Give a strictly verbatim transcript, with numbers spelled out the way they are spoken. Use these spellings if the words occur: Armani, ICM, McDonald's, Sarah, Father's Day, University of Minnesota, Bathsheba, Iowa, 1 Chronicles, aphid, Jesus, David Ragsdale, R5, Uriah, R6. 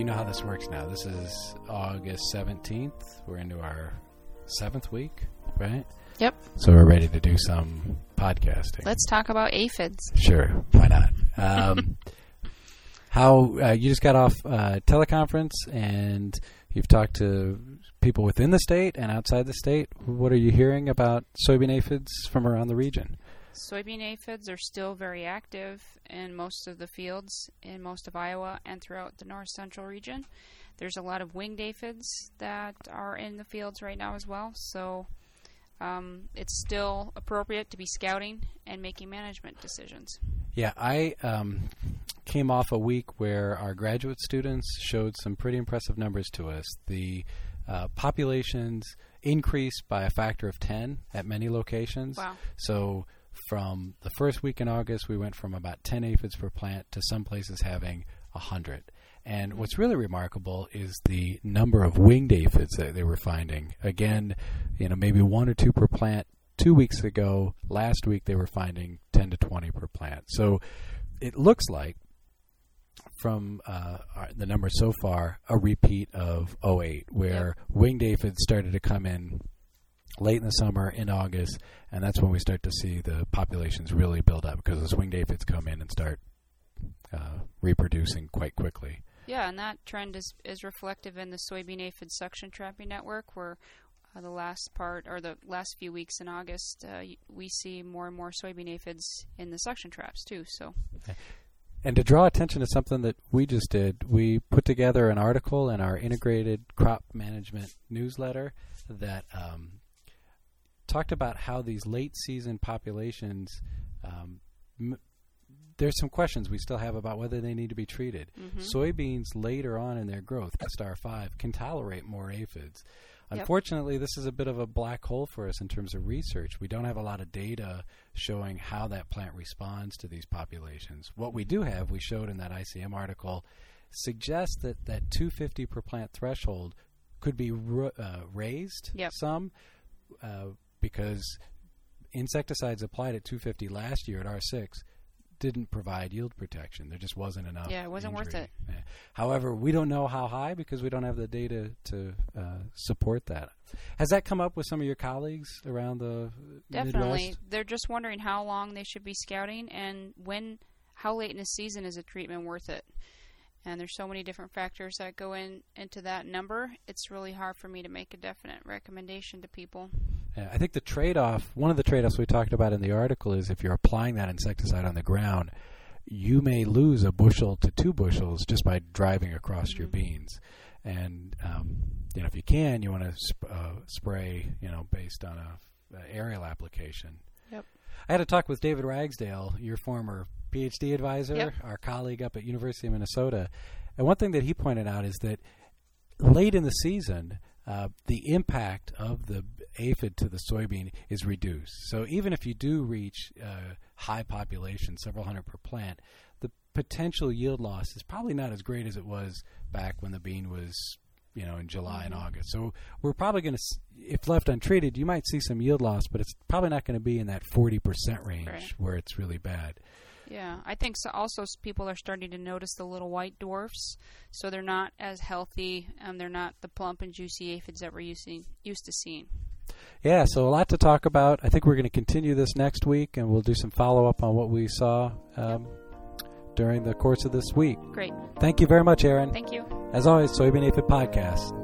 you know how this works now. This is August seventeenth. We're into our seventh week, right? Yep. So we're ready to do some podcasting. Let's talk about aphids. Sure. Why not? Um, how uh, you just got off uh, teleconference, and you've talked to people within the state and outside the state. What are you hearing about soybean aphids from around the region? Soybean aphids are still very active in most of the fields in most of Iowa and throughout the north central region. There's a lot of winged aphids that are in the fields right now as well, so um, it's still appropriate to be scouting and making management decisions. Yeah, I um, came off a week where our graduate students showed some pretty impressive numbers to us. The uh, populations increased by a factor of ten at many locations. Wow. So from the first week in August, we went from about ten aphids per plant to some places having one hundred. And what's really remarkable is the number of winged aphids that they were finding. Again, you know, maybe one or two per plant two weeks ago. Last week, they were finding ten to twenty per plant. So it looks like, from uh, the numbers so far, a repeat of oh eight, where winged aphids started to come in late in the summer, in August, and that's when we start to see the populations really build up, because those winged aphids come in and start uh, reproducing quite quickly. Yeah, and that trend is, is reflective in the soybean aphid suction trapping network, where uh, the last part or the last few weeks in August, uh, we see more and more soybean aphids in the suction traps too. So. And to draw attention to something that we just did, we put together an article in our integrated crop management newsletter that um, talked about how these late season populations, um, m- there's some questions we still have about whether they need to be treated. Mm-hmm. Soybeans later on in their growth, past R five, can tolerate more aphids. Yep. Unfortunately, this is a bit of a black hole for us in terms of research. We don't have a lot of data showing how that plant responds to these populations. What we do have, we showed in that I C M article, suggests that that two hundred fifty per plant threshold could be r- uh, raised yep. some. Uh, because insecticides applied at two fifty last year at R six didn't provide yield protection. There just wasn't enough. Yeah, it wasn't injury. worth it. Yeah. However, we don't know how high because we don't have the data to uh, support that. Has that come up with some of your colleagues around the Definitely. Midwest? They're just wondering how long they should be scouting and when, how late in the season is a treatment worth it. And there's so many different factors that go in into that number. It's really hard for me to make a definite recommendation to people. Yeah, I think the trade-off, one of the trade-offs we talked about in the article is if you're applying that insecticide on the ground, you may lose a bushel to two bushels just by driving across mm-hmm. your beans. And um, you know, if you can, you want to sp- uh, spray, you know, based on a, a aerial application. Yep. I had a talk with David Ragsdale, your former PhD advisor, yep. our colleague up at University of Minnesota. And one thing that he pointed out is that late in the season, uh, the impact of the aphid to the soybean is reduced. So even if you do reach uh, high population, several hundred per plant, the potential yield loss is probably not as great as it was back when the bean was, you know, in July and August. So we're probably going to, if left untreated, you might see some yield loss, but it's probably not going to be in that forty percent range right. where it's really bad. Yeah, I think so. Also, people are starting to notice the little white dwarfs, so they're not as healthy, and they're not the plump and juicy aphids that we're used to, used to seeing. Yeah, so a lot to talk about. I think we're going to continue this next week, and we'll do some follow-up on what we saw um, during the course of this week. Great. Thank you very much, Erin. Thank you. As always, Soybean Aphid Podcast.